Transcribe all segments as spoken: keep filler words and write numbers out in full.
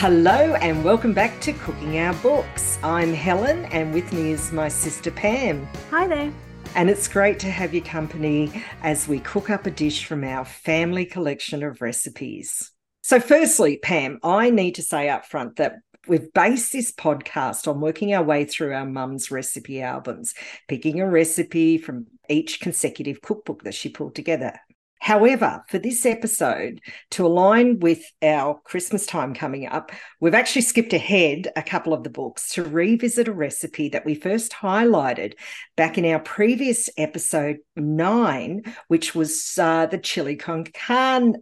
Hello and welcome back to Cooking Our Books. I'm Helen and with me is my sister Pam. Hi there. And it's great to have your company as we cook up a dish from our family collection of recipes. So firstly, Pam, I need to say up front that we've based this podcast on working our way through our mum's recipe albums, picking a recipe from each consecutive cookbook that she pulled together. However, for this episode, to align with our Christmas time coming up, we've actually skipped ahead a couple of the books to revisit a recipe that we first highlighted back in our previous episode nine, which was uh, the chili con carne.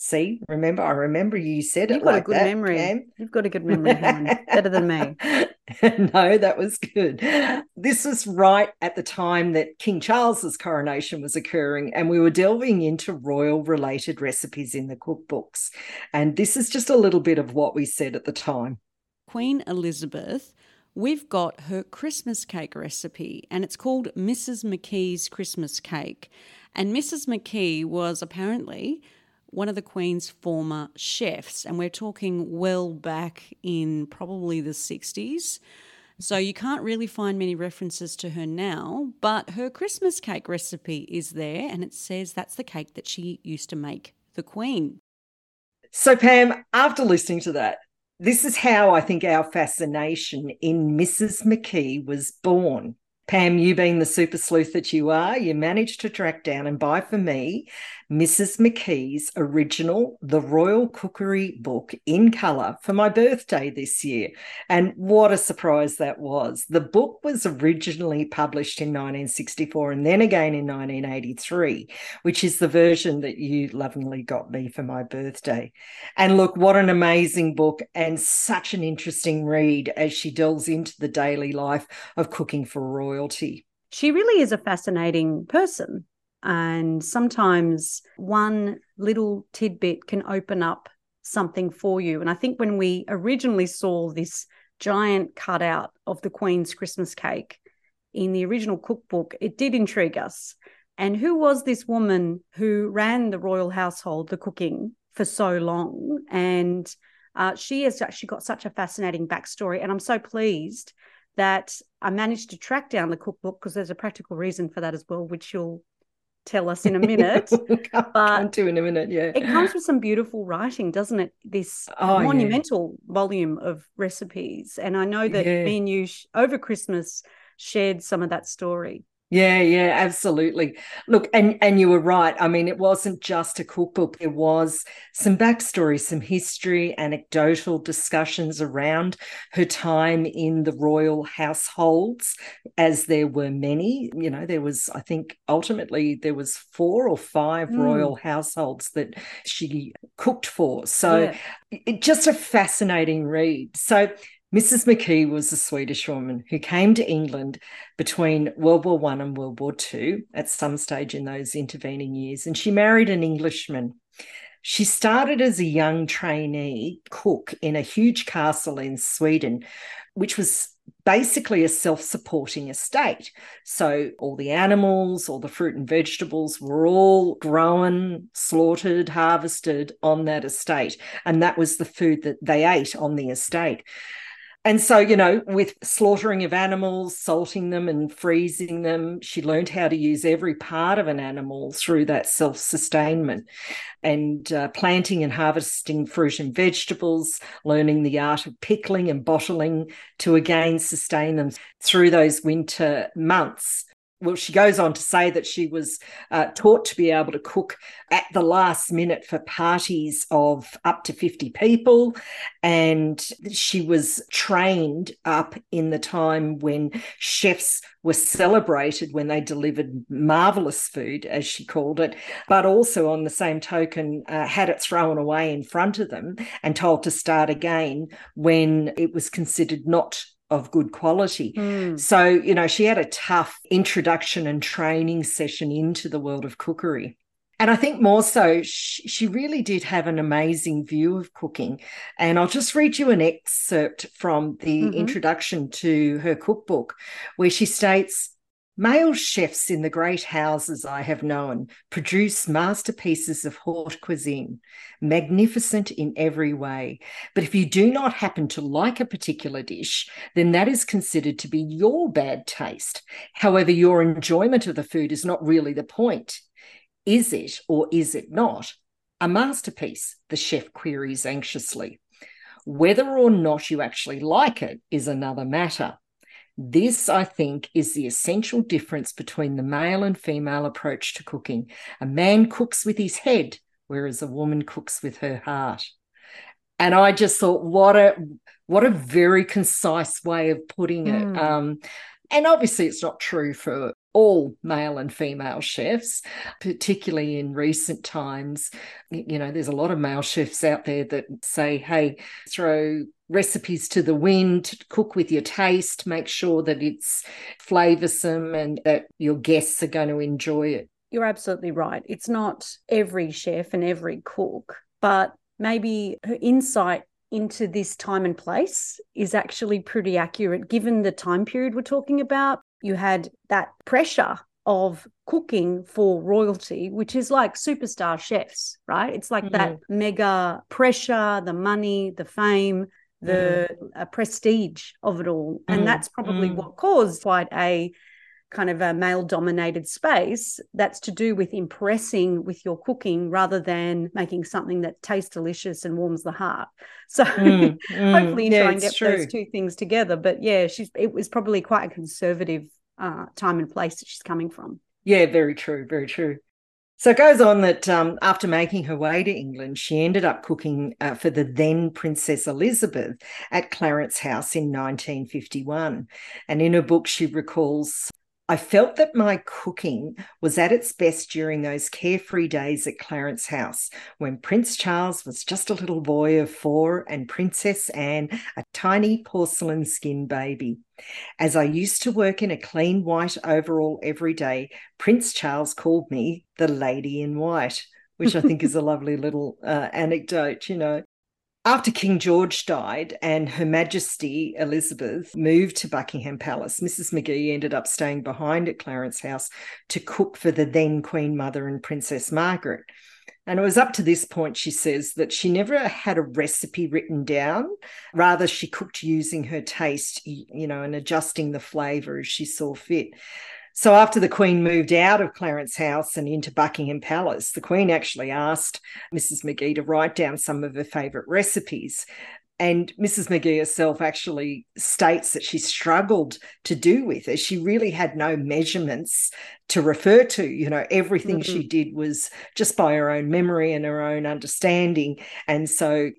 See, remember, I remember you said You've it like that. You've got a good memory. You've got a good memory, Helen. Better than me. No, that was good. This was right at the time that King Charles's coronation was occurring, and we were delving into royal-related recipes in the cookbooks. And this is just a little bit of what we said at the time. Queen Elizabeth, we've got her Christmas cake recipe, and it's called Missus McKee's Christmas Cake. And Missus McKee was apparently one of the Queen's former chefs, and we're talking well back in probably the sixties. So you can't really find many references to her now, but her Christmas cake recipe is there, and it says that's the cake that she used to make the Queen. So, Pam, after listening to that, this is how I think our fascination in Missus McKee was born. Pam, you being the super sleuth that you are, you managed to track down and buy for me Missus McKee's original The Royal Cookery Book in Colour for my birthday this year. And what a surprise that was. The book was originally published in nineteen sixty-four and then again in nineteen eighty-three, which is the version that you lovingly got me for my birthday. And look, what an amazing book and such an interesting read as she delves into the daily life of cooking for royal. She really is a fascinating person, and sometimes one little tidbit can open up something for you. And I think when we originally saw this giant cutout of the Queen's Christmas cake in the original cookbook, it did intrigue us. And who was this woman who ran the royal household, the cooking, for so long? And uh, she has actually got such a fascinating backstory, and I'm so pleased that I managed to track down the cookbook because there's a practical reason for that as well, which you'll tell us in a minute. But come to in a minute, yeah. It comes with some beautiful writing, doesn't it? This oh, monumental yeah. volume of recipes. And I know that yeah. me and you sh- over Christmas shared some of that story. Yeah, yeah, absolutely. Look, and, and you were right. I mean, it wasn't just a cookbook. There was some backstory, some history, anecdotal discussions around her time in the royal households, as there were many. You know, there was, I think, ultimately there was four or five mm. royal households that she cooked for. So yeah. it, just a fascinating read. So Missus McKee was a Swedish woman who came to England between World War One and World War Two at some stage in those intervening years, and she married an Englishman. She started as a young trainee cook in a huge castle in Sweden, which was basically a self-supporting estate. So all the animals, all the fruit and vegetables were all grown, slaughtered, harvested on that estate, and that was the food that they ate on the estate. And so, you know, with slaughtering of animals, salting them and freezing them, she learned how to use every part of an animal through that self-sustainment and uh, planting and harvesting fruit and vegetables, learning the art of pickling and bottling to again sustain them through those winter months. Well, she goes on to say that she was uh, taught to be able to cook at the last minute for parties of up to fifty people, and she was trained up in the time when chefs were celebrated when they delivered marvellous food, as she called it, but also on the same token uh, had it thrown away in front of them and told to start again when it was considered not of good quality. Mm. So, you know, she had a tough introduction and training session into the world of cookery. And I think more so, she, she really did have an amazing view of cooking. And I'll just read you an excerpt from the mm-hmm. introduction to her cookbook, where she states, Male chefs in the great houses I have known produce masterpieces of haute cuisine, magnificent in every way. But if you do not happen to like a particular dish, then that is considered to be your bad taste. However, your enjoyment of the food is not really the point. Is it or is it not a masterpiece? The chef queries anxiously. Whether or not you actually like it is another matter. This, I think, is the essential difference between the male and female approach to cooking. A man cooks with his head, whereas a woman cooks with her heart. And I just thought, what a what a very concise way of putting it. Mm. Um, and obviously it's not true for all male and female chefs, particularly in recent times. You know, there's a lot of male chefs out there that say, hey, throw recipes to the wind, cook with your taste, make sure that it's flavoursome and that your guests are going to enjoy it. You're absolutely right. It's not every chef and every cook, but maybe her insight into this time and place is actually pretty accurate given the time period we're talking about. You had that pressure of cooking for royalty, which is like superstar chefs, right? It's like mm. that mega pressure, the money, the fame, the mm. uh, prestige of it all. Mm. And that's probably mm. what caused quite a kind of a male-dominated space that's to do with impressing with your cooking rather than making something that tastes delicious and warms the heart. So mm. Mm. hopefully you yeah, try and get true. those two things together. But, yeah, she's it was probably quite a conservative uh, time and place that she's coming from. Yeah, very true, very true. So it goes on that um, after making her way to England, she ended up cooking uh, for the then Princess Elizabeth at Clarence House in nineteen fifty-one. And in her book, she recalls, I felt that my cooking was at its best during those carefree days at Clarence House when Prince Charles was just a little boy of four and Princess Anne a tiny porcelain skin baby. As I used to work in a clean white overall every day, Prince Charles called me the lady in white, which I think is a lovely little uh, anecdote, you know. After King George died and Her Majesty Elizabeth moved to Buckingham Palace, Missus McKee ended up staying behind at Clarence House to cook for the then Queen Mother and Princess Margaret. And it was up to this point, she says, that she never had a recipe written down. Rather, she cooked using her taste, you know, and adjusting the flavour as she saw fit. So after the Queen moved out of Clarence House and into Buckingham Palace, the Queen actually asked Missus McKee to write down some of her favourite recipes. And Missus McKee herself actually states that she struggled to do with it. She really had no measurements to refer to. You know, everything mm-hmm. she did was just by her own memory and her own understanding. And so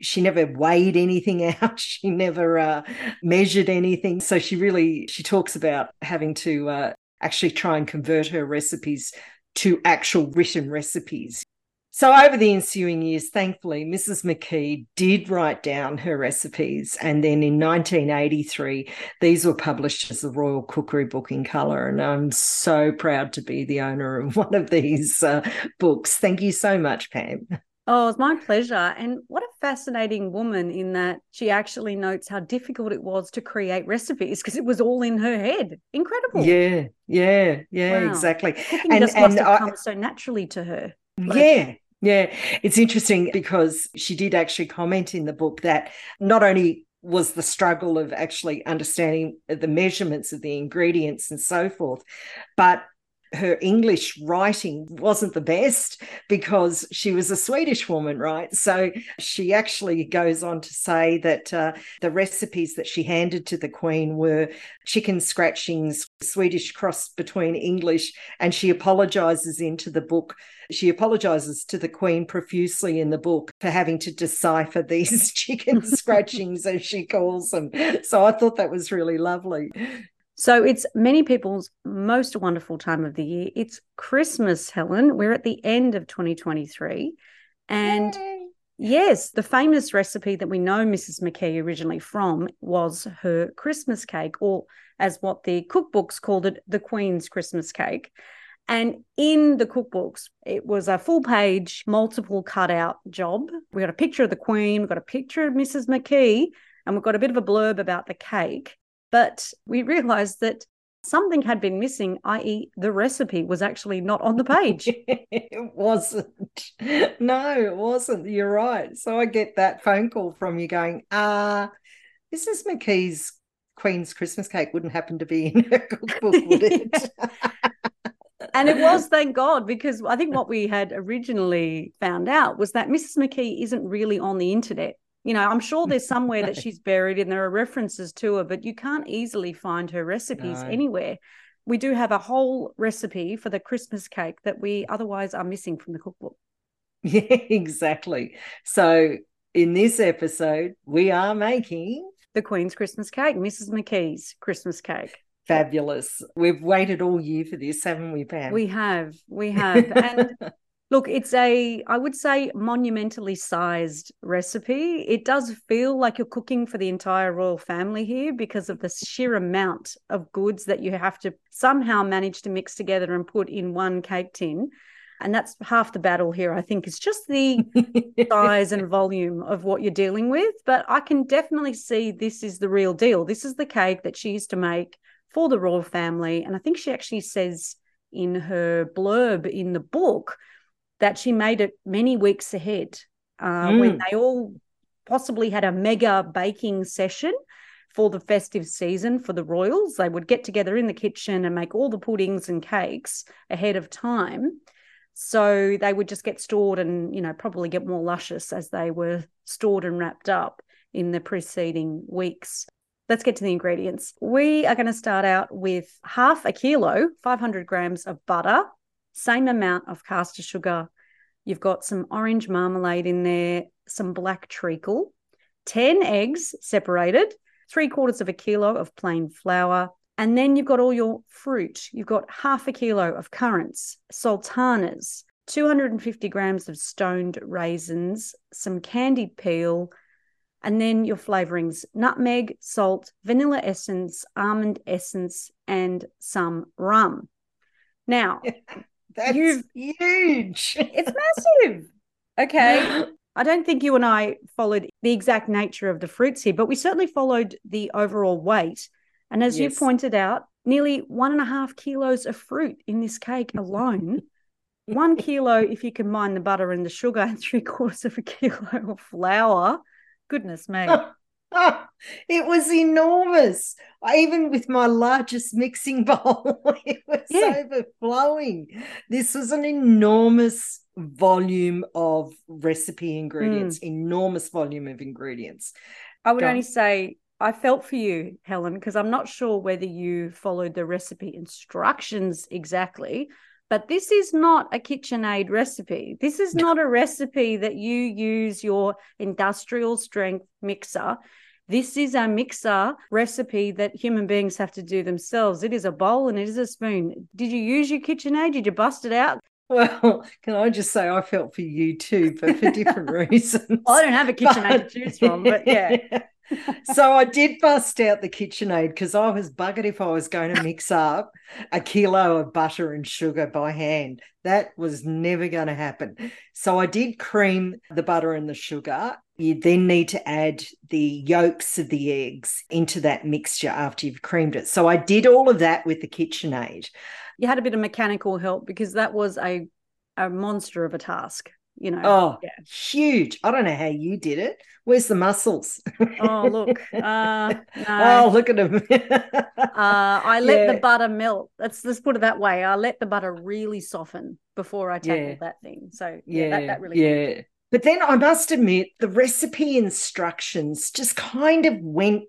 she never weighed anything out. She never uh, measured anything. So she really, she talks about having to uh, actually try and convert her recipes to actual written recipes. So over the ensuing years, thankfully, Missus McKee did write down her recipes, and then in nineteen eighty-three, these were published as The Royal Cookery Book in Colour, and I'm so proud to be the owner of one of these uh, books. Thank you so much, Pam. Oh, it's my pleasure. And what a fascinating woman in that she actually notes how difficult it was to create recipes because it was all in her head. Incredible. Yeah, yeah, yeah, wow. Exactly. Cooking and, just and must have I, come so naturally to her. Like, yeah. Yeah, it's interesting because she did actually comment in the book that not only was the struggle of actually understanding the measurements of the ingredients and so forth, but her English writing wasn't the best because she was a Swedish woman, right? So she actually goes on to say that uh, the recipes that she handed to the Queen were chicken scratchings, Swedish cross between English, and she apologises into the book. She apologises to the Queen profusely in the book for having to decipher these chicken scratchings, as she calls them. So I thought that was really lovely. So it's many people's most wonderful time of the year. It's Christmas, Helen. We're at the end of twenty twenty-three. And yay. Yes, the famous recipe that we know Missus McKee originally from was her Christmas cake, or as what the cookbooks called it, the Queen's Christmas cake. And in the cookbooks, it was a full-page, multiple cutout job. We got a picture of the Queen, we got a picture of Missus McKee, and we've got a bit of a blurb about the cake. But we realised that Something had been missing, that is the recipe was actually not on the page. It wasn't. No, it wasn't. You're right. So I get that phone call from you going, ah, uh, Missus McKee's Queen's Christmas cake wouldn't happen to be in her cookbook, would it? And it was, thank God, because I think what we had originally found out was that Missus McKee isn't really on the internet. You know, I'm sure there's somewhere that she's buried and there are references to her, but you can't easily find her recipes no. anywhere. We do have a whole recipe for the Christmas cake that we otherwise are missing from the cookbook. Yeah, exactly. So in this episode, we are making the Queen's Christmas cake, Missus McKee's Christmas cake. Fabulous. We've waited all year for this, haven't we, Pam? We have. We have. And look, it's a, I would say, monumentally sized recipe. It does feel like you're cooking for the entire royal family here because of the sheer amount of goods that you have to somehow manage to mix together and put in one cake tin. And that's half the battle here, I think, is just the size and volume of what you're dealing with. But I can definitely see this is the real deal. This is the cake that she used to make for the royal family. And I think she actually says in her blurb in the book that she made it many weeks ahead uh, mm. when they all possibly had a mega baking session for the festive season for the royals. They would get together in the kitchen and make all the puddings and cakes ahead of time. So they would just get stored and, you know, probably get more luscious as they were stored and wrapped up in the preceding weeks. Let's get to the ingredients. We are going to start out with half a kilo, five hundred grams of butter, same amount of caster sugar. You've got some orange marmalade in there, some black treacle, ten eggs separated, three quarters of a kilo of plain flour, and then you've got all your fruit. You've got half a kilo of currants, sultanas, two hundred fifty grams of stoned raisins, some candied peel, and then your flavourings, nutmeg, salt, vanilla essence, almond essence, and some rum. Now, that's you've, huge. It's massive. Okay. I don't think you and I followed the exact nature of the fruits here, but we certainly followed the overall weight. And as yes. you pointed out, nearly one and a half kilos of fruit in this cake alone. One kilo if you combine the butter and the sugar, and three quarters of a kilo of flour. Goodness me. Oh, oh, it was enormous. I, even with my largest mixing bowl, it was yeah. overflowing. This was an enormous volume of recipe ingredients, mm. enormous volume of ingredients. I would Don't. only say I felt for you, Helen, because I'm not sure whether you followed the recipe instructions exactly, but this is not a KitchenAid recipe. This is not a recipe that you use your industrial strength mixer. This is a mixer recipe that human beings have to do themselves. It is a bowl and it is a spoon. Did you use your KitchenAid? Did you bust it out? Well, can I just say I felt for you too, but for different reasons. Well, I don't have a KitchenAid but... to choose from, but yeah. So I did bust out the KitchenAid because I was buggered if I was going to mix up a kilo of butter and sugar by hand. That was never going to happen. So I did cream the butter and the sugar. You then need to add the yolks of the eggs into that mixture after you've creamed it. So I did all of that with the KitchenAid. You had a bit of mechanical help because that was a, a monster of a task. You know, oh, yeah. huge. I don't know how you did it. Where's the muscles? Oh, look. Uh, no. Oh, look at them. uh, I let yeah. the butter melt. Let's, let's put it that way. I let the butter really soften before I tackled yeah. that thing. So, yeah, yeah that, that really yeah. helped. But then I must admit the recipe instructions just kind of went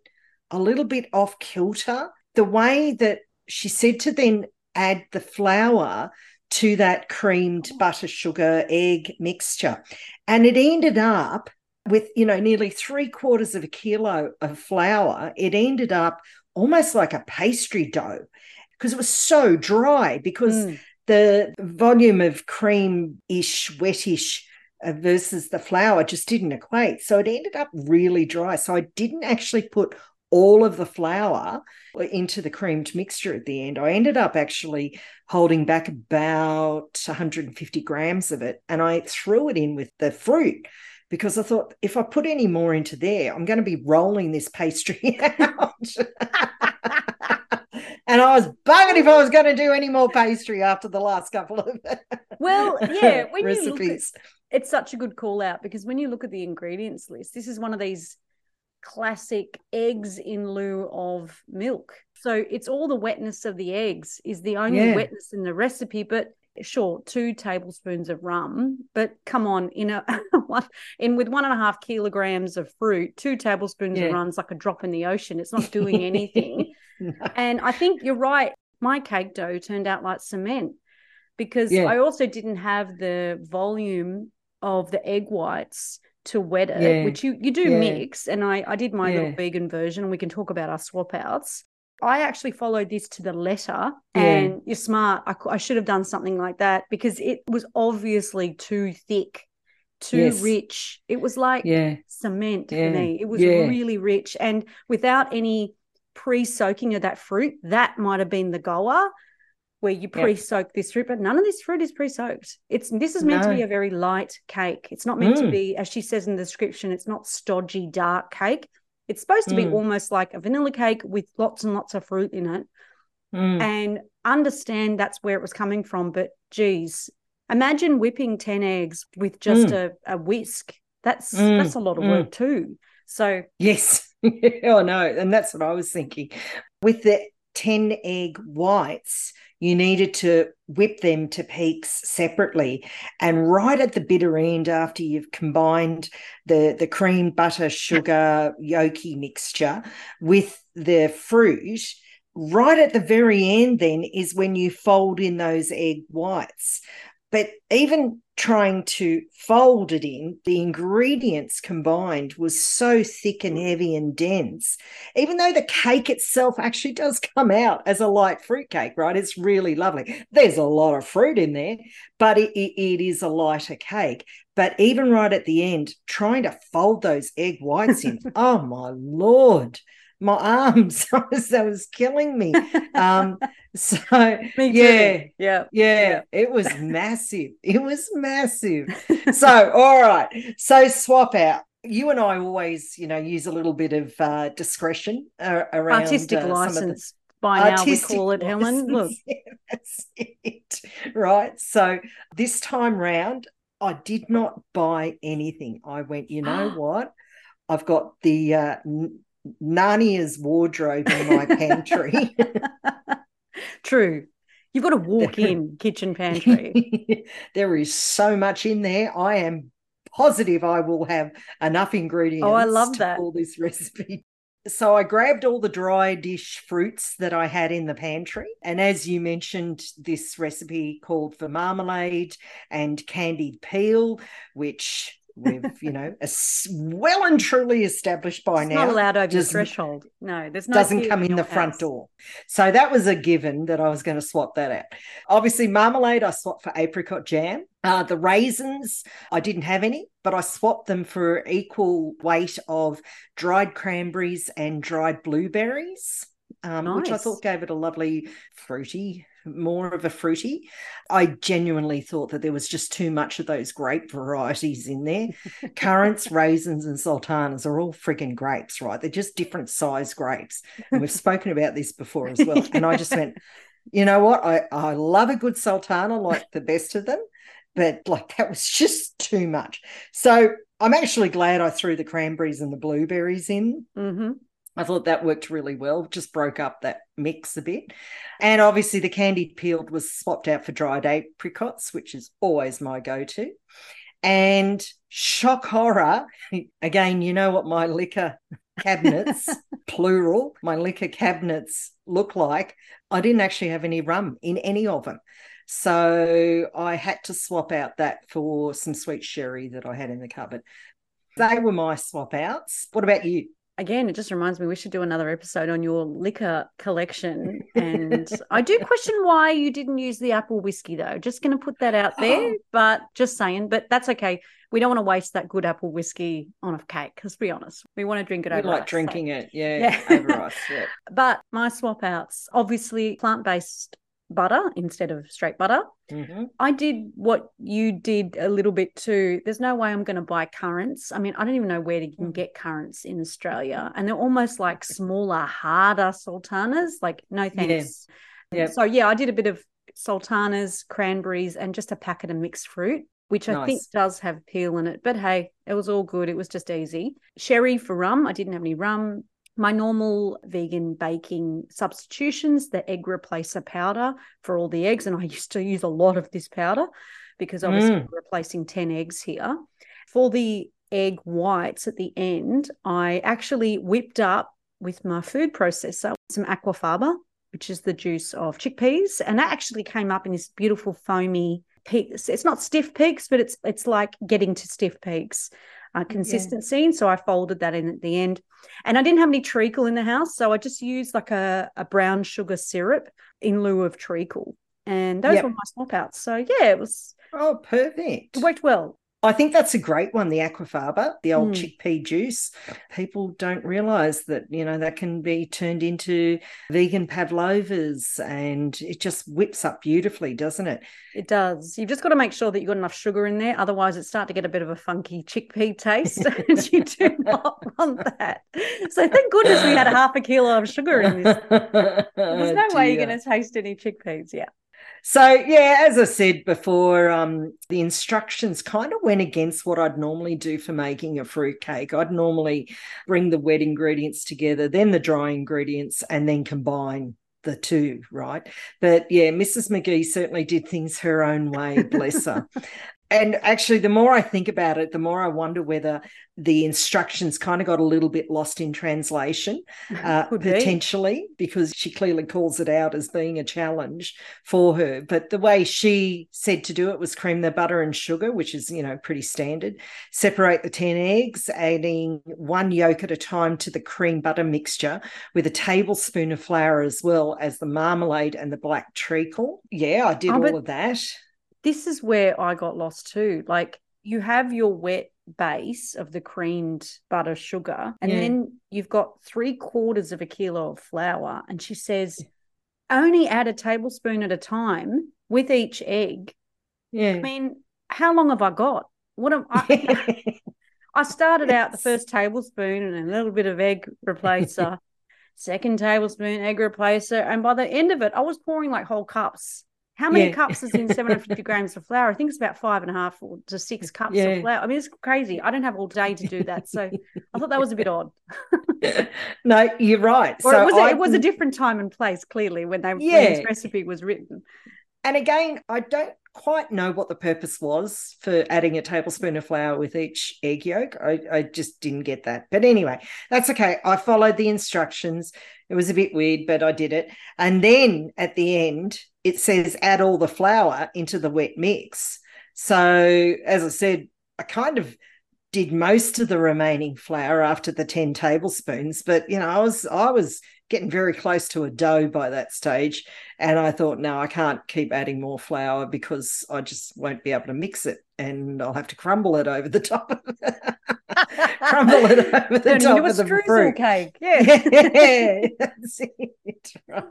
a little bit off kilter. The way that she said to then add the flour to that creamed butter, sugar, egg mixture. And it ended up with, you know, nearly three quarters of a kilo of flour. It ended up almost like a pastry dough because it was so dry because mm. the volume of cream-ish, wet-ish versus the flour just didn't equate. So it ended up really dry. So I didn't actually put all of the flour into the creamed mixture at the end. I ended up actually holding back about one hundred fifty grams of it, and I threw it in with the fruit because I thought if I put any more into there, I'm going to be rolling this pastry out. and I was buggered if I was going to do any more pastry after the last couple of well, yeah, when recipes. You look at, it's such a good call out, because when you look at the ingredients list, this is one of these classic eggs in lieu of milk. So it's all the wetness of the eggs is the only yeah. wetness in the recipe, but sure, two tablespoons of rum, but come on, in a one, in with one and a half kilograms of fruit, two tablespoons yeah. of rum's like a drop in the ocean. It's not doing anything. No. And I think you're right. My cake dough turned out like cement because yeah. I also didn't have the volume of the egg whites to wet it, yeah. which you you do yeah. mix. And I I did my yeah. little vegan version, and we can talk about our swap outs. I actually followed this to the letter yeah. and you're smart. I, I should have done something like that because it was obviously too thick, too yes. rich. It was like yeah. cement yeah. for me. It was yeah. really rich. And without any pre-soaking of that fruit, that might have been the goer where you pre-soak yeah. this fruit, but none of this fruit is pre-soaked. It's This is meant no. to be a very light cake. It's not meant mm. to be, as she says in the description, it's not stodgy, dark cake. It's supposed to be mm. almost like a vanilla cake with lots and lots of fruit in it, mm. and understand that's where it was coming from. But, geez, imagine whipping ten eggs with just mm. a, a whisk. That's mm. that's a lot of mm. work too. So yes. Oh, no, and that's what I was thinking. With the ten egg whites, you needed to whip them to peaks separately. And right at the bitter end, after you've combined the, the cream, butter, sugar, yolky mixture with the fruit, right at the very end then is when you fold in those egg whites. But even trying to fold it in, the ingredients combined was so thick and heavy and dense, even though the cake itself actually does come out as a light fruit cake, right? It's really lovely. There's a lot of fruit in there, but it, it, it is a lighter cake. But even right at the end, trying to fold those egg whites in, oh, my Lord. My arms, that was killing me. Um, so, me yeah, yeah, yeah, it was massive. It was massive. So, all right. So, swap out. You and I always, you know, use a little bit of uh, discretion uh, around artistic uh, license. Some of the- By now we call it, Helen. Look, yeah, that's it. Right. So this time round, I did not buy anything. I went, you know what? I've got the. Uh, Narnia's wardrobe in my pantry. True. You've got to walk in kitchen pantry. There is so much in there. I am positive I will have enough ingredients oh, I love to that. Call this recipe. So I grabbed all the dry dish fruits that I had in the pantry. And as you mentioned, this recipe called for marmalade and candied peel, which... We've, you know, well and truly established by it's now. Not allowed over the threshold. No, there's no. Doesn't come in the house. Front door. So that was a given that I was going to swap that out. Obviously, marmalade I swapped for apricot jam. Uh, the raisins, I didn't have any, but I swapped them for equal weight of dried cranberries and dried blueberries, um, nice. Which I thought gave it a lovely fruity. More of a fruity. I genuinely thought that there was just too much of those grape varieties in there. Currants, raisins and sultanas are all frigging grapes, right? They're just different size grapes. And we've spoken about this before as well. And I just went, you know what? I, I love a good sultana, like the best of them, but like that was just too much. So I'm actually glad I threw the cranberries and the blueberries in. Mm-hmm. I thought that worked really well, just broke up that mix a bit. And obviously the candied peeled was swapped out for dried apricots, which is always my go-to. And shock horror, again, you know what my liquor cabinets, plural, my liquor cabinets look like. I didn't actually have any rum in any of them. So I had to swap out that for some sweet sherry that I had in the cupboard. They were my swap outs. What about you? Again, it just reminds me we should do another episode on your liquor collection. And I do question why you didn't use the apple whiskey, though. Just going to put that out there, oh. but just saying. But that's okay. We don't want to waste that good apple whiskey on a cake, let's be honest. We want to drink it we over We like ice, drinking so. It, yeah, yeah. over ice. Yeah. But my swap outs, obviously plant-based butter instead of straight butter. Mm-hmm. I did what you did a little bit too. There's no way I'm going to buy currants. I mean, I don't even know where you can get currants in Australia, and they're almost like smaller, harder sultanas. Like, no thanks. Yeah. Yep. So, yeah, I did a bit of sultanas, cranberries, and just a packet of mixed fruit, which nice. I think does have peel in it. But, hey, it was all good. It was just easy. Sherry for rum. I didn't have any rum. My normal vegan baking substitutions, the egg replacer powder for all the eggs, and I used to use a lot of this powder because I was mm. replacing ten eggs here. For the egg whites at the end, I actually whipped up with my food processor some aquafaba, which is the juice of chickpeas, and that actually came up in this beautiful foamy peaks. It's not stiff peaks, but it's it's like getting to stiff peaks uh, consistency. Yeah. So I folded that in at the end, and I didn't have any treacle in the house, so I just used like a, a brown sugar syrup in lieu of treacle, and those yep. were my swap outs. So yeah, it was oh perfect. It worked well. I think that's a great one, the aquafaba, the old mm. chickpea juice. People don't realise that, you know, that can be turned into vegan pavlovas, and it just whips up beautifully, doesn't it? It does. You've just got to make sure that you've got enough sugar in there. Otherwise, it's starting to get a bit of a funky chickpea taste, and you do not want that. So thank goodness we had a half a kilo of sugar in this. There's no oh, way you're going to taste any chickpeas, yeah. So, yeah, as I said before, um, the instructions kind of went against what I'd normally do for making a fruit cake. I'd normally bring the wet ingredients together, then the dry ingredients, and then combine the two, right? But, yeah, Missus McKee certainly did things her own way, bless her. And actually, the more I think about it, the more I wonder whether the instructions kind of got a little bit lost in translation, uh, potentially, be. because she clearly calls it out as being a challenge for her. But the way she said to do it was cream the butter and sugar, which is, you know, pretty standard. Separate the ten eggs, adding one yolk at a time to the cream butter mixture with a tablespoon of flour as well as the marmalade and the black treacle. Yeah, I did oh, all of that. This is where I got lost too. Like, you have your wet base of the creamed butter sugar, and yeah. then you've got three quarters of a kilo of flour. And she says, only add a tablespoon at a time with each egg. Yeah. I mean, how long have I got? What am I? I started out the first tablespoon and a little bit of egg replacer, second tablespoon, egg replacer. And by the end of it, I was pouring like whole cups. How many yeah. cups is in seven hundred fifty grams of flour? I think it's about five and a half to six cups yeah. of flour. I mean, it's crazy. I don't have all day to do that. So I thought that was a bit odd. No, you're right. Or so it, was a, it was a different time and place, clearly, when, they, yeah. when this recipe was written. And again, I don't quite know what the purpose was for adding a tablespoon of flour with each egg yolk. I, I just didn't get that. But anyway, that's okay. I followed the instructions. It was a bit weird, but I did it. And then at the end, it says add all the flour into the wet mix. So as I said, I kind of did most of the remaining flour after the ten tablespoons, but, you know, I was I was getting very close to a dough by that stage, and I thought, no, I can't keep adding more flour because I just won't be able to mix it, and I'll have to crumble it over the top of it. crumble it over the Turn top of the fruit cake. Yeah, yeah, that's it. Right.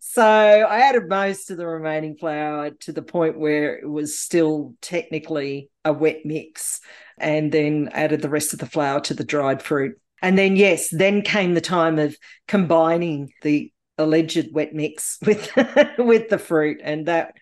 So I added most of the remaining flour to the point where it was still technically a wet mix, and then added the rest of the flour to the dried fruit. And then, yes, then came the time of combining the alleged wet mix with with the fruit, and that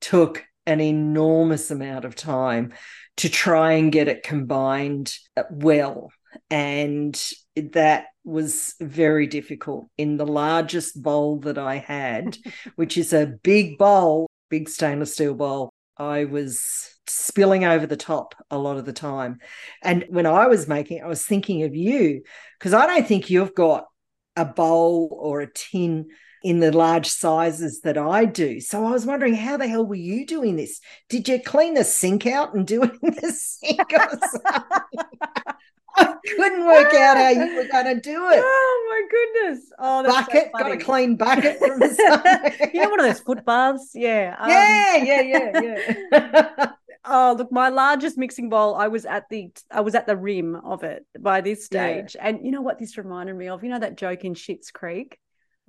took an enormous amount of time to try and get it combined well. And that was very difficult. In the largest bowl that I had, which is a big bowl, big stainless steel bowl, I was spilling over the top a lot of the time. And when I was making it, I was thinking of you, because I don't think you've got a bowl or a tin in the large sizes that I do. So I was wondering, how the hell were you doing this? Did you clean the sink out and do it in the sink or something? I couldn't work out how you were going to do it. Oh, my goodness. Oh, that's bucket, so got a clean bucket from the side. You know, one of those foot baths? Yeah. Um, yeah, yeah, yeah, yeah. Oh, look, my largest mixing bowl, I was at the I was at the rim of it by this stage. Yeah. And you know what this reminded me of? You know that joke in Schitt's Creek?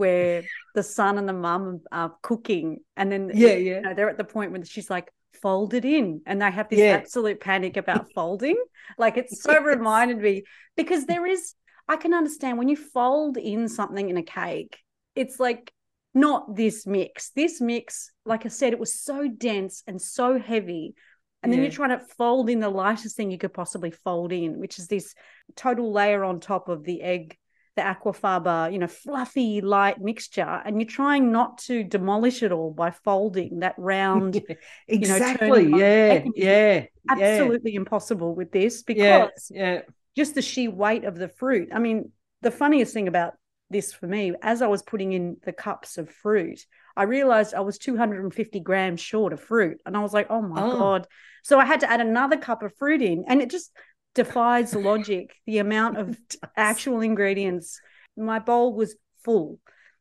where the son and the mum are cooking, and then yeah, yeah. You know, they're at the point when she's like, fold it in, and they have this yeah. absolute panic about folding. Like, it's so yes. reminded me, because there is, I can understand when you fold in something in a cake, it's like not this mix. This mix, like I said, it was so dense and so heavy. And then yeah. you're trying to fold in the lightest thing you could possibly fold in, which is this total layer on top of the egg, the aquafaba, you know, fluffy, light mixture. And you're trying not to demolish it all by folding that round. Yeah, exactly. You know, yeah. Yeah. Absolutely yeah. impossible with this, because yeah, yeah. just the sheer weight of the fruit. I mean, the funniest thing about this for me, as I was putting in the cups of fruit, I realized I was two hundred fifty grams short of fruit, and I was like, oh my oh. God. So I had to add another cup of fruit in, and it just defies logic, the amount of actual ingredients. My bowl was full.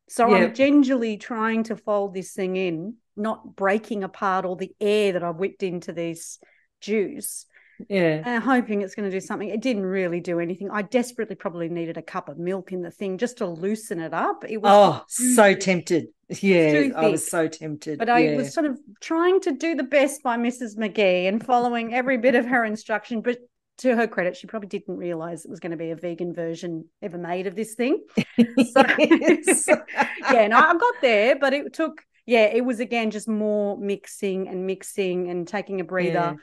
So yep. I'm gingerly trying to fold this thing in, not breaking apart all the air that I whipped into this juice. Yeah, and hoping it's going to do something. It didn't really do anything. I desperately probably needed a cup of milk in the thing just to loosen it up. It was oh, so tempted. Yeah, I was so tempted. But I yeah. was sort of trying to do the best by Missus McKee and following every bit of her instruction. But to her credit, she probably didn't realise it was going to be a vegan version ever made of this thing. So, yeah, and I got there, but it took, yeah, it was again just more mixing and mixing and taking a breather. Yeah.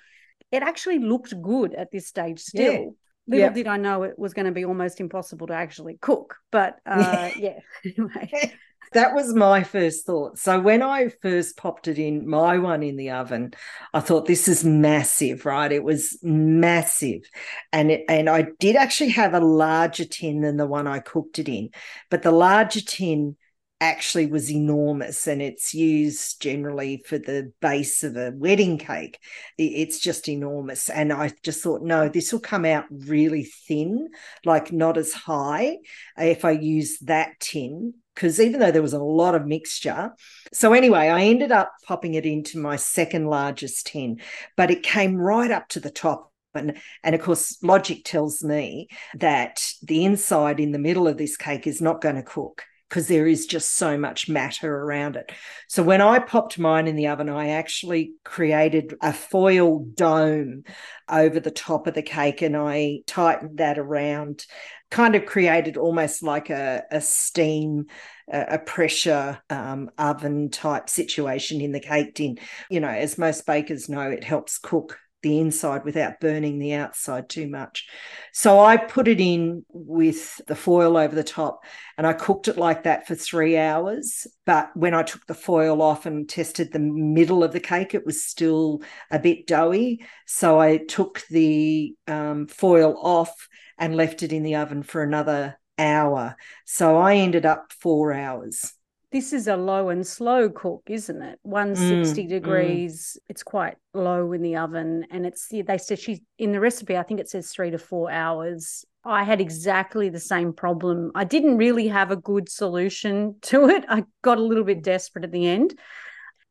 It actually looked good at this stage still. Yeah. Little yeah. did I know it was going to be almost impossible to actually cook. But, uh, yeah. yeah, anyway. That was my first thought. So when I first popped it in, my one in the oven, I thought, this is massive, right? It was massive. And it, and I did actually have a larger tin than the one I cooked it in. But the larger tin actually was enormous, and it's used generally for the base of a wedding cake. It's just enormous. And I just thought, no, this will come out really thin, like not as high if I use that tin, because even though there was a lot of mixture. So anyway, I ended up popping it into my second largest tin, but it came right up to the top. And, and, of course, logic tells me that the inside in the middle of this cake is not going to cook, because there is just so much matter around it. So when I popped mine in the oven, I actually created a foil dome over the top of the cake, and I tightened that around, kind of created almost like a, a steam, a, a pressure um, oven type situation in the cake tin. You know, as most bakers know, it helps cook the inside without burning the outside too much. So I put it in with the foil over the top, and I cooked it like that for three hours. But when I took the foil off and tested the middle of the cake, it was still a bit doughy. So I took the um, foil off and left it in the oven for another hour. So I ended up four hours. This is a low and slow cook, isn't it? one hundred sixty mm, degrees. Mm. It's quite low in the oven. And it's, they said she's in the recipe, I think it says three to four hours. I had exactly the same problem. I didn't really have a good solution to it. I got a little bit desperate at the end.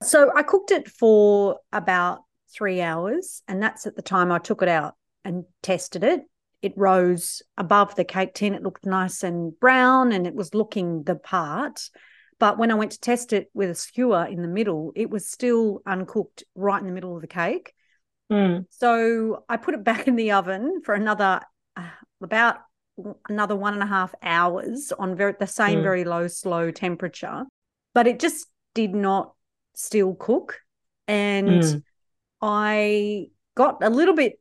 So I cooked it for about three hours. And that's at the time I took it out and tested it. It rose above the cake tin. It looked nice and brown, and it was looking the part. But when I went to test it with a skewer in the middle, it was still uncooked right in the middle of the cake. Mm. So I put it back in the oven for another uh, about another one and a half hours on very, the same mm. very low, slow temperature. But it just did not still cook. And mm. I got a little bit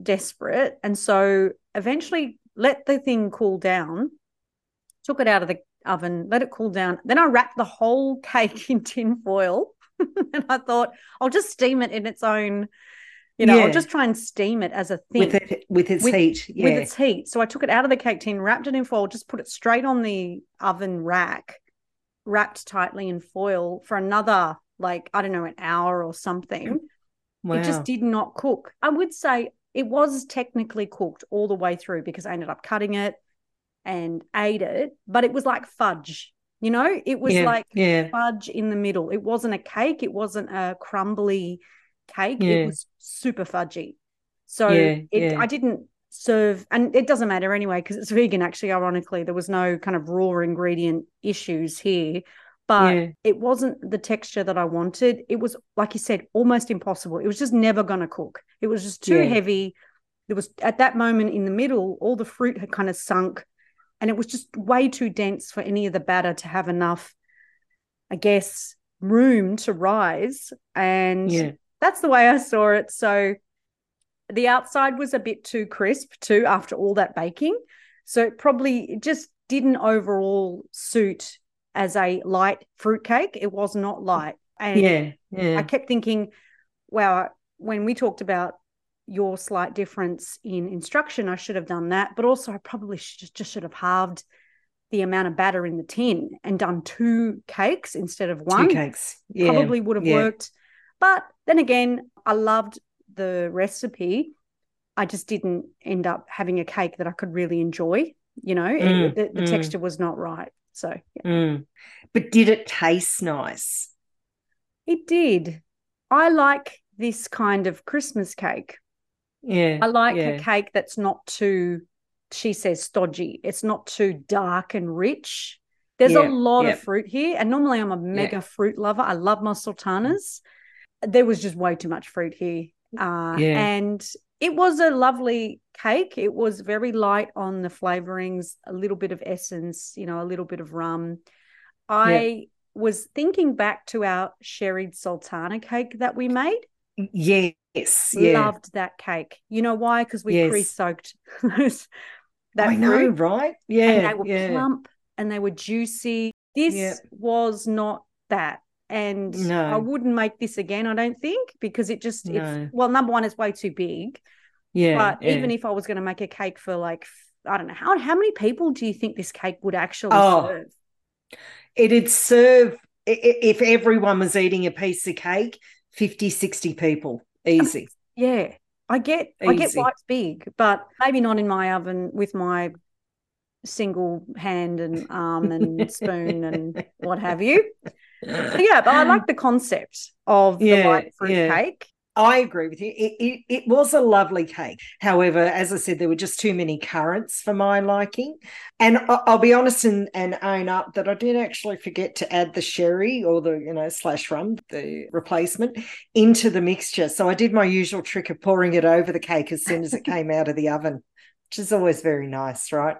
desperate, and so eventually let the thing cool down, took it out of the oven, let it cool down. Then I wrapped the whole cake in tin foil and I thought, I'll just steam it in its own, you know, yeah. I'll just try and steam it as a thing. With, it, with its with, heat. Yeah. With its heat. So I took it out of the cake tin, wrapped it in foil, just put it straight on the oven rack, wrapped tightly in foil for another, like, I don't know, an hour or something. Wow. It just did not cook. I would say it was technically cooked all the way through, because I ended up cutting it and ate it, but it was like fudge, you know? It was yeah, like yeah. fudge in the middle. It wasn't a cake. It wasn't a crumbly cake. Yeah. It was super fudgy. So yeah, it, yeah. I didn't serve, and it doesn't matter anyway because it's vegan, actually, ironically. There was no kind of raw ingredient issues here, but yeah. It wasn't the texture that I wanted. It was, like you said, almost impossible. It was just never going to cook. It was just too yeah. heavy. There was, at that moment in the middle, all the fruit had kind of sunk and it was just way too dense for any of the batter to have enough, I guess, room to rise. And yeah. that's the way I saw it. So the outside was a bit too crisp too after all that baking. So it probably just didn't overall suit as a light fruitcake. It was not light. And yeah, yeah. I kept thinking, wow, when we talked about your slight difference in instruction, I should have done that. But also I probably should, just should have halved the amount of batter in the tin and done two cakes instead of one. Two cakes. Yeah. Probably would have yeah. worked. But then again, I loved the recipe. I just didn't end up having a cake that I could really enjoy, you know. Mm, it, the the mm. texture was not right. So yeah. mm. But did it taste nice? It did. I like this kind of Christmas cake. Yeah. I like yeah. a cake that's not too, she says, stodgy. It's not too dark and rich. There's yeah. a lot yep. of fruit here. And normally I'm a mega yeah. fruit lover. I love my sultanas. There was just way too much fruit here. Uh, yeah. And it was a lovely cake. It was very light on the flavourings, a little bit of essence, you know, a little bit of rum. I yeah. was thinking back to our sherried sultana cake that we made. Yes. Yeah. Loved that cake. You know why? Because we yes. pre-soaked those. That I fruit, know, right? Yeah. And they were yeah. plump and they were juicy. This yeah. was not that. And no. I wouldn't make this again, I don't think, because it just, no. it's, well, number one, it's way too big. Yeah. But yeah. even if I was going to make a cake for, like, I don't know, how how many people do you think this cake would actually oh, serve? It'd serve, if everyone was eating a piece of cake, fifty, sixty people, easy. Yeah. I get, easy. I get why it's big, but maybe not in my oven with my single hand and arm and spoon and what have you. So, yeah, but I like the concept of yeah, the light fruit yeah. cake. I agree with you. It, it it was a lovely cake. However, as I said, there were just too many currants for my liking. And I'll, I'll be honest and, and own up that I did actually forget to add the sherry or the, you know, slash rum, the replacement, into the mixture. So I did my usual trick of pouring it over the cake as soon as it came out of the oven, which is always very nice, right?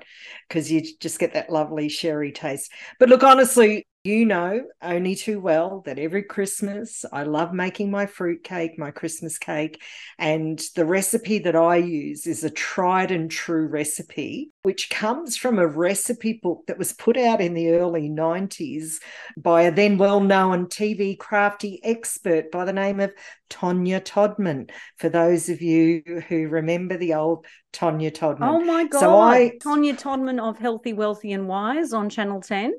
Because you just get that lovely sherry taste. But look, honestly, you know only too well that every Christmas I love making my fruit cake, my Christmas cake, and the recipe that I use is a tried and true recipe, which comes from a recipe book that was put out in the early nineties by a then well-known T V crafty expert by the name of Tonya Todman, for those of you who remember the old Tonya Todman. Oh, my God. So I, Tonya Todman of Healthy, Wealthy and Wise on Channel ten.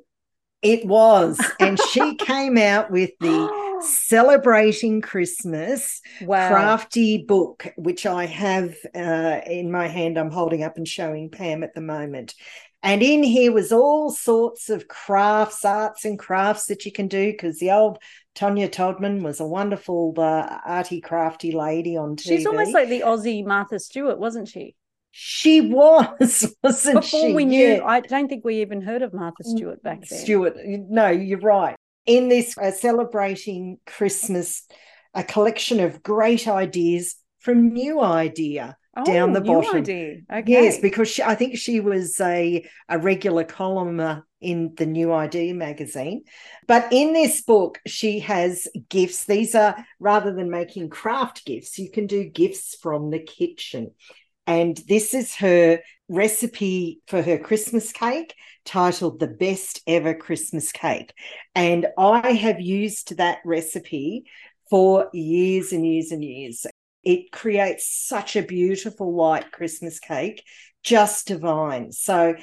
It was, and she came out with the Celebrating Christmas wow. crafty book, which I have uh, in my hand. I'm holding up and showing Pam at the moment. And in here was all sorts of crafts, arts and crafts that you can do, because the old Tonya Todman was a wonderful uh, arty, crafty lady on T V. She's almost like the Aussie Martha Stewart, wasn't she? She was, wasn't she? Before we knew, yeah. I don't think we even heard of Martha Stewart back then. Stewart, no, you're right. In this uh, Celebrating Christmas, a collection of great ideas from New Idea oh, down the New bottom. New Idea, okay. Yes, because she, I think she was a, a regular columnar in the New Idea magazine. But in this book, she has gifts. These are, rather than making craft gifts, you can do gifts from the kitchen. And this is her recipe for her Christmas cake, titled The Best Ever Christmas Cake. And I have used that recipe for years and years and years. It creates such a beautiful light Christmas cake, just divine. So,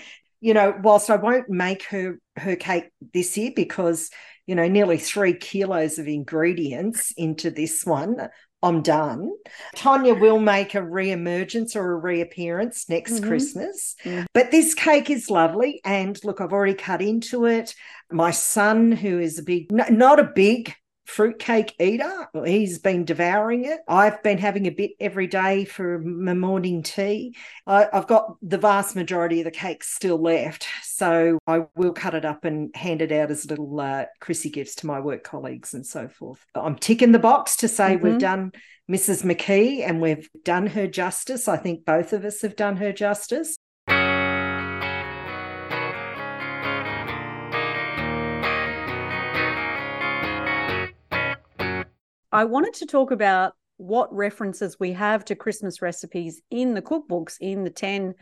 you know, whilst I won't make her, her cake this year because, you know, nearly three kilos of ingredients into this one, I'm done. Tonya will make a re-emergence or a reappearance next mm-hmm. Christmas. Yeah. But this cake is lovely. And look, I've already cut into it. My son, who is a big, not a big fruitcake eater. He's been devouring it. I've been having a bit every day for my morning tea. I, I've got the vast majority of the cake still left, so I will cut it up and hand it out as little uh, Chrissy gifts to my work colleagues and so forth. I'm ticking the box to say mm-hmm. we've done Missus McKee and we've done her justice. I think both of us have done her justice. I wanted to talk about what references we have to Christmas recipes in the cookbooks, in the ten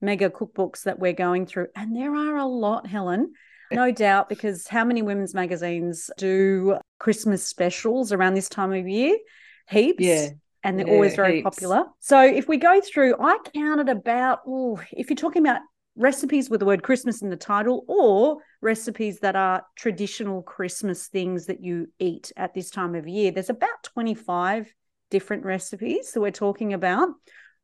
mega cookbooks that we're going through. And there are a lot, Helen, no doubt, because how many women's magazines do Christmas specials around this time of year? Heaps. Yeah. And they're yeah, always very heaps. popular. So if we go through, I counted about, ooh, if you're talking about recipes with the word Christmas in the title or recipes that are traditional Christmas things that you eat at this time of year, there's about twenty-five different recipes that we're talking about.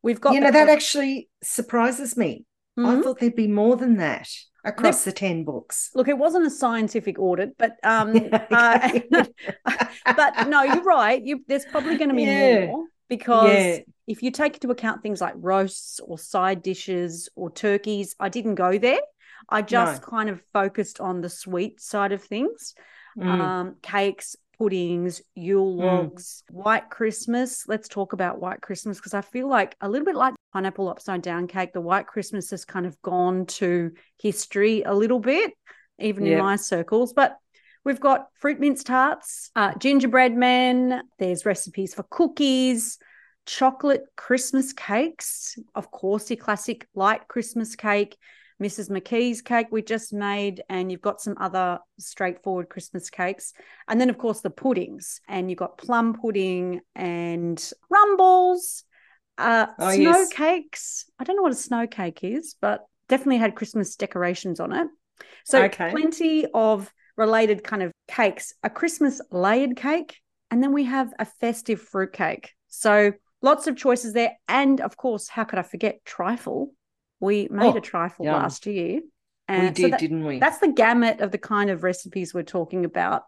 We've got, you know, that actually surprises me. Mm-hmm. I thought there'd be more than that across the ten books. Look, it wasn't a scientific audit, but um, uh, but no, you're right. You, there's probably going to be yeah. more because yeah. if you take into account things like roasts or side dishes or turkeys, I didn't go there. I just no. kind of focused on the sweet side of things, mm. um, cakes, puddings, Yule logs, mm. White Christmas. Let's talk about White Christmas because I feel like a little bit like pineapple upside down cake, the White Christmas has kind of gone to history a little bit, even yep. in my circles. But we've got fruit mince tarts, uh, gingerbread men, there's recipes for cookies, chocolate Christmas cakes, of course, your classic light Christmas cake, Missus McKee's cake we just made, and you've got some other straightforward Christmas cakes. And then, of course, the puddings, and you've got plum pudding and rumbles, uh, oh, snow yes. cakes. I don't know what a snow cake is, but definitely had Christmas decorations on it. So okay. plenty of related kind of cakes, a Christmas layered cake, and then we have a festive fruit cake. So lots of choices there. And, of course, how could I forget trifle? We made oh, a trifle yum. last year. And we did, so that, didn't we? That's the gamut of the kind of recipes we're talking about.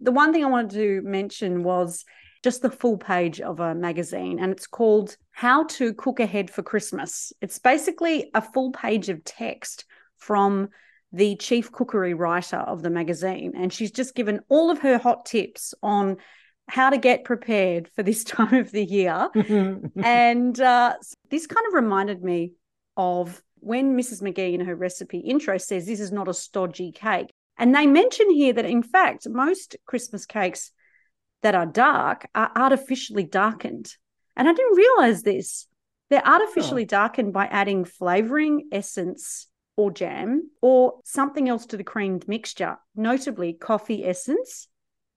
The one thing I wanted to mention was just the full page of a magazine, and it's called How to Cook Ahead for Christmas. It's basically a full page of text from the chief cookery writer of the magazine, and she's just given all of her hot tips on how to get prepared for this time of the year. And uh, this kind of reminded me of when Missus McKee in her recipe intro says this is not a stodgy cake. And they mention here that, in fact, most Christmas cakes that are dark are artificially darkened. And I didn't realise this. They're artificially oh. darkened by adding flavouring, essence or jam or something else to the creamed mixture, notably coffee essence.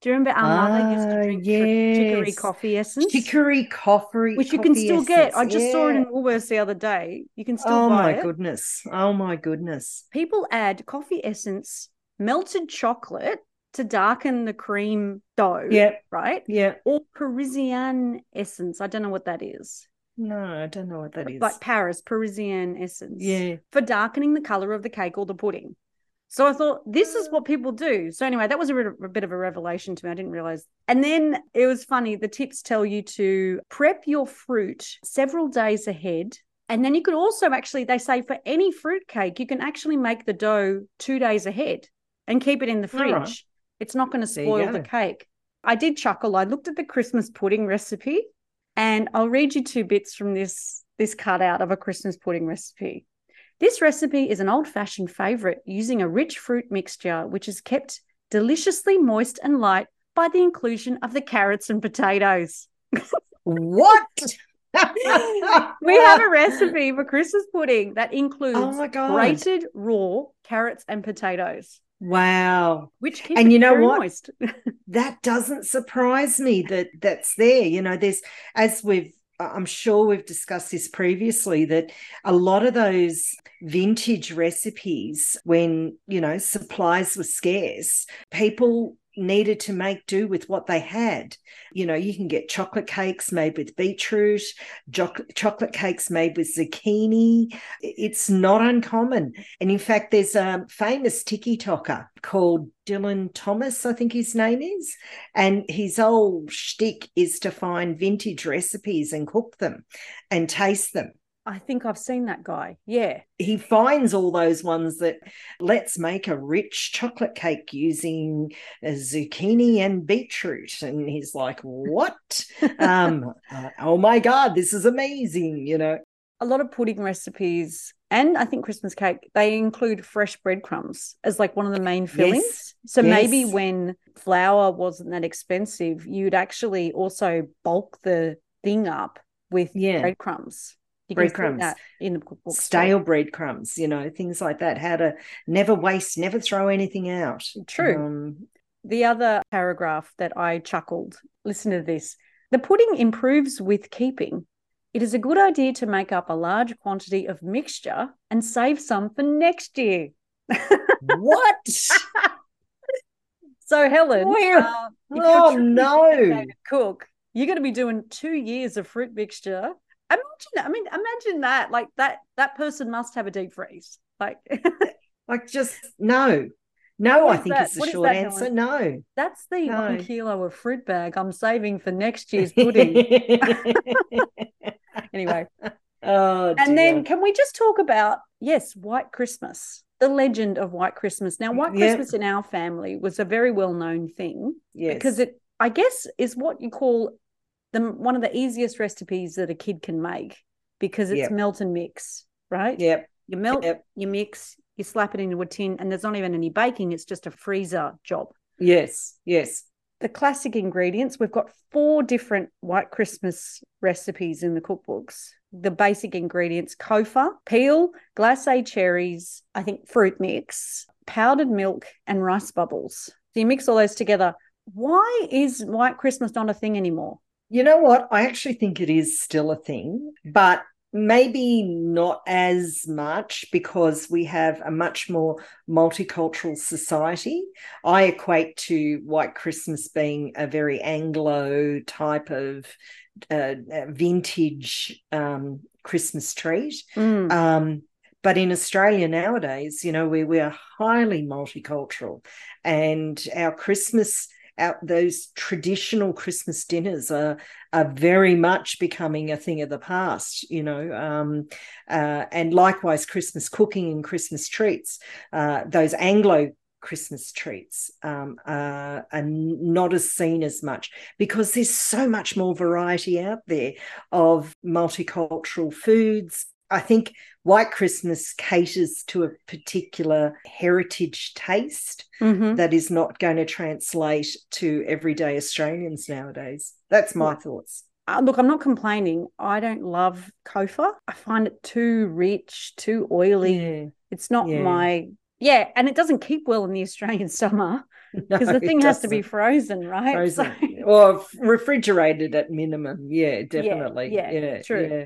Do you remember our mother ah, used to drink yes. chicory coffee essence? Chicory coffee, which you can still essence. get. I just yeah. saw it in Woolworths the other day. You can still oh buy it. Oh, my goodness. Oh, my goodness. People add coffee essence, melted chocolate to darken the cream dough, yep. right? Yeah. Or Parisian essence. I don't know what that is. No, I don't know what that is. Like Paris, Parisian essence. Yeah. For darkening the colour of the cake or the pudding. So I thought, this is what people do. So anyway, that was a bit of a revelation to me. I didn't realize. And then it was funny. The tips tell you to prep your fruit several days ahead. And then you could also actually, they say for any fruit cake, you can actually make the dough two days ahead and keep it in the fridge. Right. It's not going to spoil the cake. I did chuckle. I looked at the Christmas pudding recipe, and I'll read you two bits from this, this cutout of a Christmas pudding recipe. This recipe is an old-fashioned favourite using a rich fruit mixture which is kept deliciously moist and light by the inclusion of the carrots and potatoes. What? We have a recipe for Christmas pudding that includes oh my God. grated raw carrots and potatoes. Wow. Which keeps and you know what? Moist. That doesn't surprise me that that's there. You know, there's, as we've I'm sure we've discussed this previously, that a lot of those vintage recipes when, you know, supplies were scarce, people needed to make do with what they had. You know, you can get chocolate cakes made with beetroot, jo- chocolate cakes made with zucchini. It's not uncommon. And in fact, there's a famous tiki-toker called Dylan Thomas, I think his name is, and his old shtick is to find vintage recipes and cook them and taste them. I think I've seen that guy, yeah. He finds all those ones that let's make a rich chocolate cake using a zucchini and beetroot. And he's like, what? um, uh, oh, my God, this is amazing, you know. A lot of pudding recipes and I think Christmas cake, they include fresh breadcrumbs as like one of the main fillings. Yes. So yes. Maybe when flour wasn't that expensive, you'd actually also bulk the thing up with yeah. breadcrumbs. Breadcrumbs in the cookbook, stale breadcrumbs, you know, things like that. How to never waste, never throw anything out. True. Um, the other paragraph that I chuckled, listen to this. The pudding improves with keeping. It is a good idea to make up a large quantity of mixture and save some for next year. What? So, Helen, uh, oh no, cook, you're going to be doing two years of fruit mixture. Imagine, I mean, imagine that, like that, that person must have a deep freeze. Like, like just no, no, what I think that? Is the what short is answer. Helen? No, that's the no. one kilo of fruit bag I'm saving for next year's pudding. Anyway. Oh, and dear. Then can we just talk about, yes, White Christmas, the legend of White Christmas. Now, White yep. Christmas in our family was a very well-known thing yes. because it, I guess, is what you call The, one of the easiest recipes that a kid can make because it's yep. melt and mix, right? Yep. You melt, yep. you mix, you slap it into a tin, and there's not even any baking. It's just a freezer job. Yes, yes. The classic ingredients, we've got four different White Christmas recipes in the cookbooks. The basic ingredients, kofa, peel, glacé cherries, I think fruit mix, powdered milk, and rice bubbles. So you mix all those together. Why is White Christmas not a thing anymore? You know what? I actually think it is still a thing, but maybe not as much because we have a much more multicultural society. I equate to White Christmas being a very Anglo type of uh, vintage um, Christmas treat. Mm. Um, but in Australia nowadays, you know, we, we are highly multicultural, and our Christmas Out, those traditional Christmas dinners are are very much becoming a thing of the past, you know, um, uh, and likewise Christmas cooking and Christmas treats, uh, those Anglo Christmas treats um, uh, are not as seen as much because there's so much more variety out there of multicultural foods. I think White Christmas caters to a particular heritage taste mm-hmm. that is not going to translate to everyday Australians nowadays. That's my yeah. thoughts. Uh, look, I'm not complaining. I don't love kofa. I find it too rich, too oily. Yeah. It's not yeah. my... Yeah, and it doesn't keep well in the Australian summer because no, the thing has to be frozen, right? Frozen so... or refrigerated at minimum. Yeah, definitely. Yeah, yeah, yeah true. Yeah.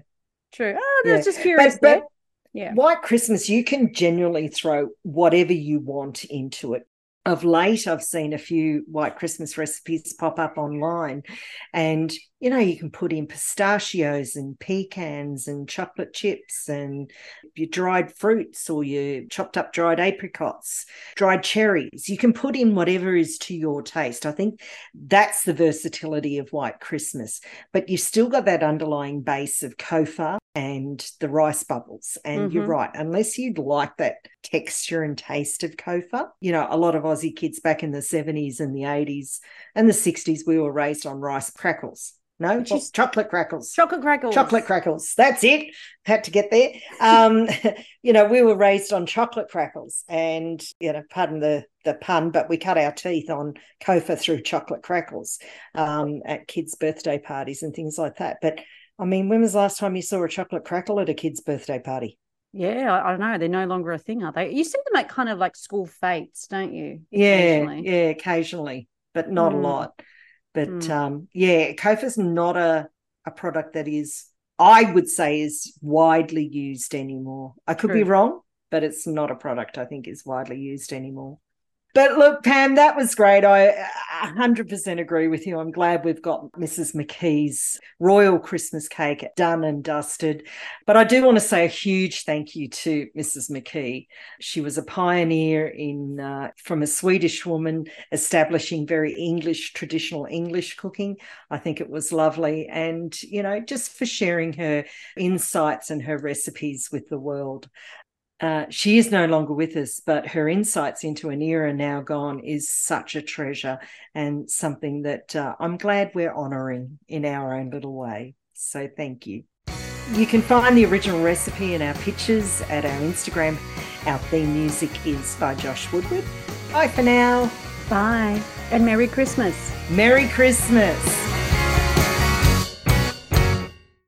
True. Oh, that's yeah. just curious. But, but yeah. White Christmas, you can generally throw whatever you want into it. Of late, I've seen a few White Christmas recipes pop up online, and, you know, you can put in pistachios and pecans and chocolate chips and your dried fruits or your chopped up dried apricots, dried cherries. You can put in whatever is to your taste. I think that's the versatility of White Christmas, but you've still got that underlying base of kofa and the rice bubbles. And mm-hmm. you're right, unless you like that texture and taste of kofa, you know, a lot of Aussie kids back in the seventies and the eighties and the sixties, we were raised on rice crackles. No, well, is- chocolate crackles. Chocolate crackles. Chocolate crackles. That's it. Had to get there. Um, you know, we were raised on chocolate crackles and, you know, pardon the, the pun, but we cut our teeth on kofa through chocolate crackles um, at kids' birthday parties and things like that. But, I mean, when was the last time you saw a chocolate crackle at a kid's birthday party? Yeah, I, I know. They're no longer a thing, are they? You seem to make kind of like school fates, don't you? Yeah, occasionally. yeah, occasionally, but not mm. a lot. But, mm. um, yeah, kofa's not a, a product that is, I would say, is widely used anymore. I could True. be wrong, but it's not a product I think is widely used anymore. But look, Pam, that was great. I one hundred percent agree with you. I'm glad we've got Missus McKee's royal Christmas cake done and dusted. But I do want to say a huge thank you to Missus McKee. She was a pioneer in uh, from a Swedish woman establishing very English, traditional English cooking. I think it was lovely. And, you know, just for sharing her insights and her recipes with the world. Uh, she is no longer with us, but her insights into an era now gone is such a treasure and something that uh, I'm glad we're honouring in our own little way. So thank you. You can find the original recipe and our pictures at our Instagram. Our theme music is by Josh Woodward. Bye for now. Bye. And Merry Christmas. Merry Christmas.